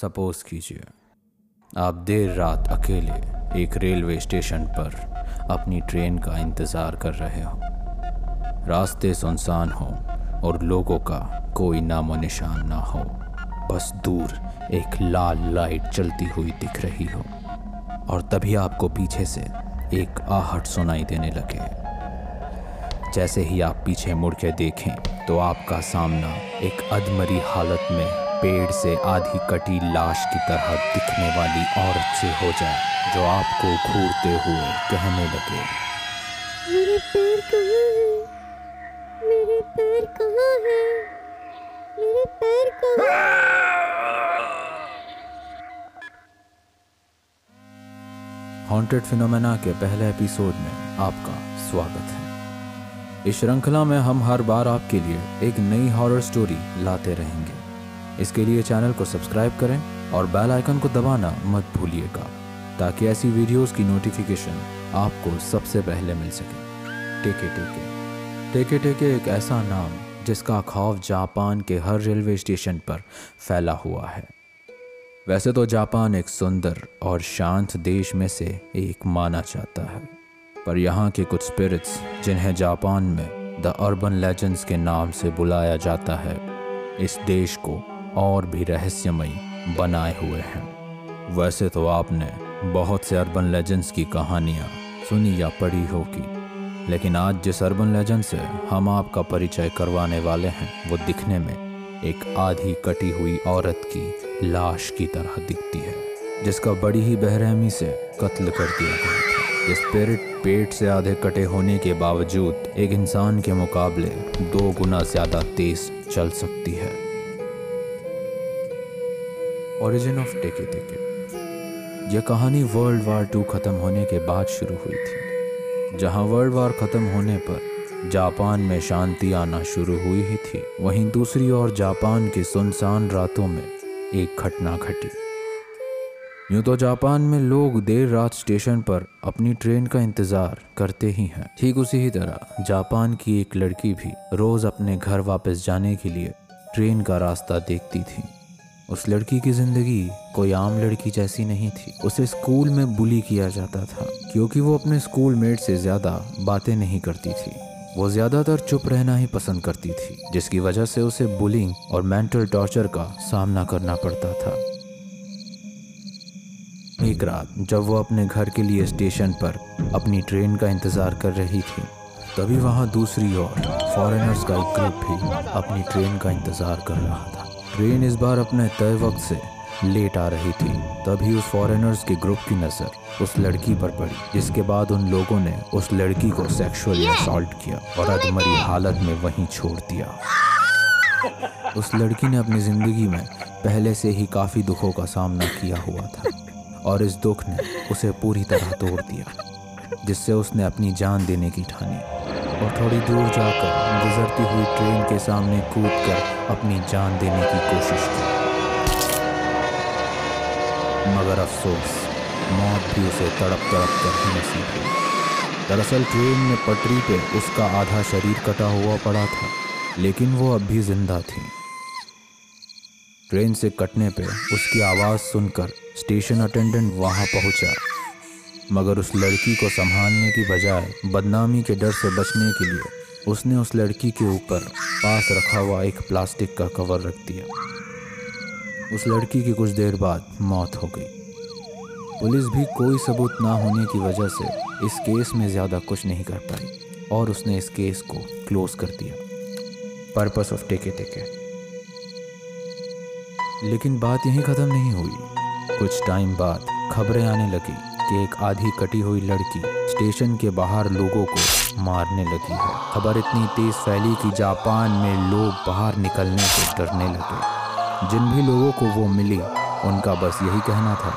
Suppose कीजिए आप देर रात अकेले एक रेलवे स्टेशन पर अपनी ट्रेन का इंतज़ार कर रहे हो, रास्ते सुनसान हो और लोगों का कोई नामो निशान ना हो, बस दूर एक लाल लाइट चलती हुई दिख रही हो और तभी आपको पीछे से एक आहट सुनाई देने लगे। जैसे ही आप पीछे मुड़ के देखें तो आपका सामना एक अधमरी हालत में पेड़ से आधी कटी लाश की तरह दिखने वाली औरत से हो जाए जो आपको घूरते हुए कहने लगे, मेरे पैर कहाँ हैं? मेरे पैर कहाँ हैं? मेरे पैर कहाँ हैं? हॉन्टेड फिनोमेना के पहले एपिसोड में आपका स्वागत है। इस श्रृंखला में हम हर बार आपके लिए एक नई हॉरर स्टोरी लाते रहेंगे। इसके लिए चैनल को सब्सक्राइब करें और बेल आइकन को दबाना मत भूलिएगा ताकि ऐसी वीडियोस की नोटिफिकेशन आपको सबसे पहले मिल सके। टेके टेके टेके टेके एक ऐसा नाम जिसका खौफ जापान के हर रेलवे स्टेशन पर फैला हुआ है। वैसे तो जापान एक सुंदर और शांत देश में से एक माना जाता है, पर यहाँ के कुछ स्पिरिट्स जिन्हें जापान में द अर्बन लेजेंड्स के नाम से बुलाया जाता है, इस देश को और भी रहस्यमयी बनाए हुए हैं। वैसे तो आपने बहुत से अर्बन लेजेंड्स की कहानियाँ सुनी या पढ़ी होगी, लेकिन आज जिस अर्बन लेजेंड से हम आपका परिचय करवाने वाले हैं वो दिखने में एक आधी कटी हुई औरत की लाश की तरह दिखती है, जिसका बड़ी ही बेरहमी से कत्ल कर दिया गया था। ये स्पिरिट पेट से आधे कटे होने के बावजूद एक इंसान के मुकाबले 2 गुना ज़्यादा तेज चल सकती है। ओरिजिन ऑफ टेके टेके। यह कहानी World War II ख़त्म होने के बाद शुरू हुई थी। जहां वर्ल्ड वार ख़त्म होने पर जापान में शांति आना शुरू हुई ही थी, वहीं दूसरी ओर जापान की सुनसान रातों में एक घटना घटी। यूँ तो जापान में लोग देर रात स्टेशन पर अपनी ट्रेन का इंतज़ार करते ही हैं, ठीक उसी ही तरह जापान की एक लड़की भी रोज़ अपने घर वापस जाने के लिए ट्रेन का रास्ता देखती थी। उस लड़की की ज़िंदगी कोई आम लड़की जैसी नहीं थी। उसे स्कूल में बुली किया जाता था क्योंकि वो अपने स्कूल मेट से ज़्यादा बातें नहीं करती थी। वो ज़्यादातर चुप रहना ही पसंद करती थी, जिसकी वजह से उसे बुलिंग और मेंटल टॉर्चर का सामना करना पड़ता था। एक रात जब वो अपने घर के लिए स्टेशन पर अपनी ट्रेन का इंतज़ार कर रही थी, तभी वहाँ दूसरी ओर फॉरेनर्स का एक ग्रुप भी अपनी ट्रेन का इंतज़ार कर रहा था। ट्रेन इस बार अपने तय वक्त से लेट आ रही थी। तभी उस फॉरेनर्स के ग्रुप की नज़र उस लड़की पर पड़ी, जिसके बाद उन लोगों ने उस लड़की को सेक्सुअली असॉल्ट किया और अधमरी हालत में वहीं छोड़ दिया। उस लड़की ने अपनी ज़िंदगी में पहले से ही काफ़ी दुखों का सामना किया हुआ था और इस दुख ने उसे पूरी तरह तोड़ दिया, जिससे उसने अपनी जान देने की ठानी और थोड़ी दूर जाकर गुजरती हुई ट्रेन के सामने कूदकर अपनी जान देने की कोशिश की, मगर अफसोस मौत भी उसे तड़प तड़प कर ही नसीब हुई। दरअसल ट्रेन में पटरी पे उसका आधा शरीर कटा हुआ पड़ा था, लेकिन वो अब भी जिंदा थी। ट्रेन से कटने पे उसकी आवाज़ सुनकर स्टेशन अटेंडेंट वहाँ पहुँचा, मगर उस लड़की को संभालने की बजाय बदनामी के डर से बचने के लिए उसने उस लड़की के ऊपर पास रखा हुआ एक प्लास्टिक का कवर रख दिया। उस लड़की की कुछ देर बाद मौत हो गई। पुलिस भी कोई सबूत ना होने की वजह से इस केस में ज़्यादा कुछ नहीं कर पाई और उसने इस केस को क्लोज़ कर दिया। पर्पस ऑफ टेके टेके। लेकिन बात यहीं ख़त्म नहीं हुई। कुछ टाइम बाद खबरें आने लगी कि एक आधी कटी हुई लड़की स्टेशन के बाहर लोगों को मारने लगी है। खबर इतनी तेज फैली कि जापान में लोग बाहर निकलने से डरने लगे। जिन भी लोगों को वो मिली उनका बस यही कहना था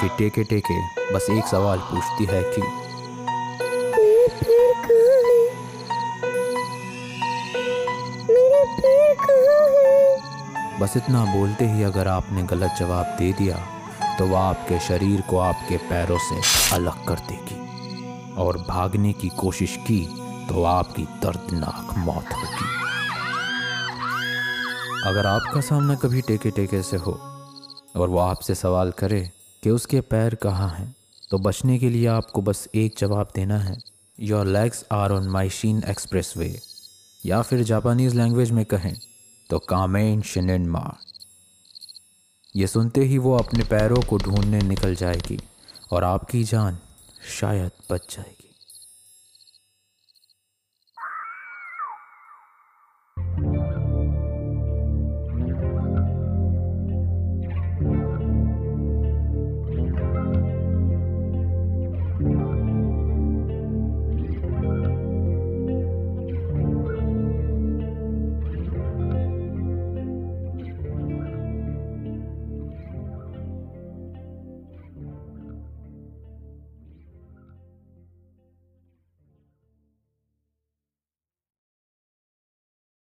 कि टेके टेके बस एक सवाल पूछती है कि मेरे पैर कहाँ हैं? मेरे पैर कहाँ हैं? बस इतना बोलते ही अगर आपने गलत जवाब दे दिया तो वह आपके शरीर को आपके पैरों से अलग कर देगी और भागने की कोशिश की तो आपकी दर्दनाक मौत होगी। अगर आपका सामना कभी टेके टेके से हो और वो आपसे सवाल करे कि उसके पैर कहाँ हैं, तो बचने के लिए आपको बस एक जवाब देना है, your legs are on my shin express way, या फिर जापानीज़ लैंग्वेज में कहें तो कामेन शिनिनमा। ये सुनते ही वो अपने पैरों को ढूंढने निकल जाएगी और आपकी जान शायद बच जाएगी।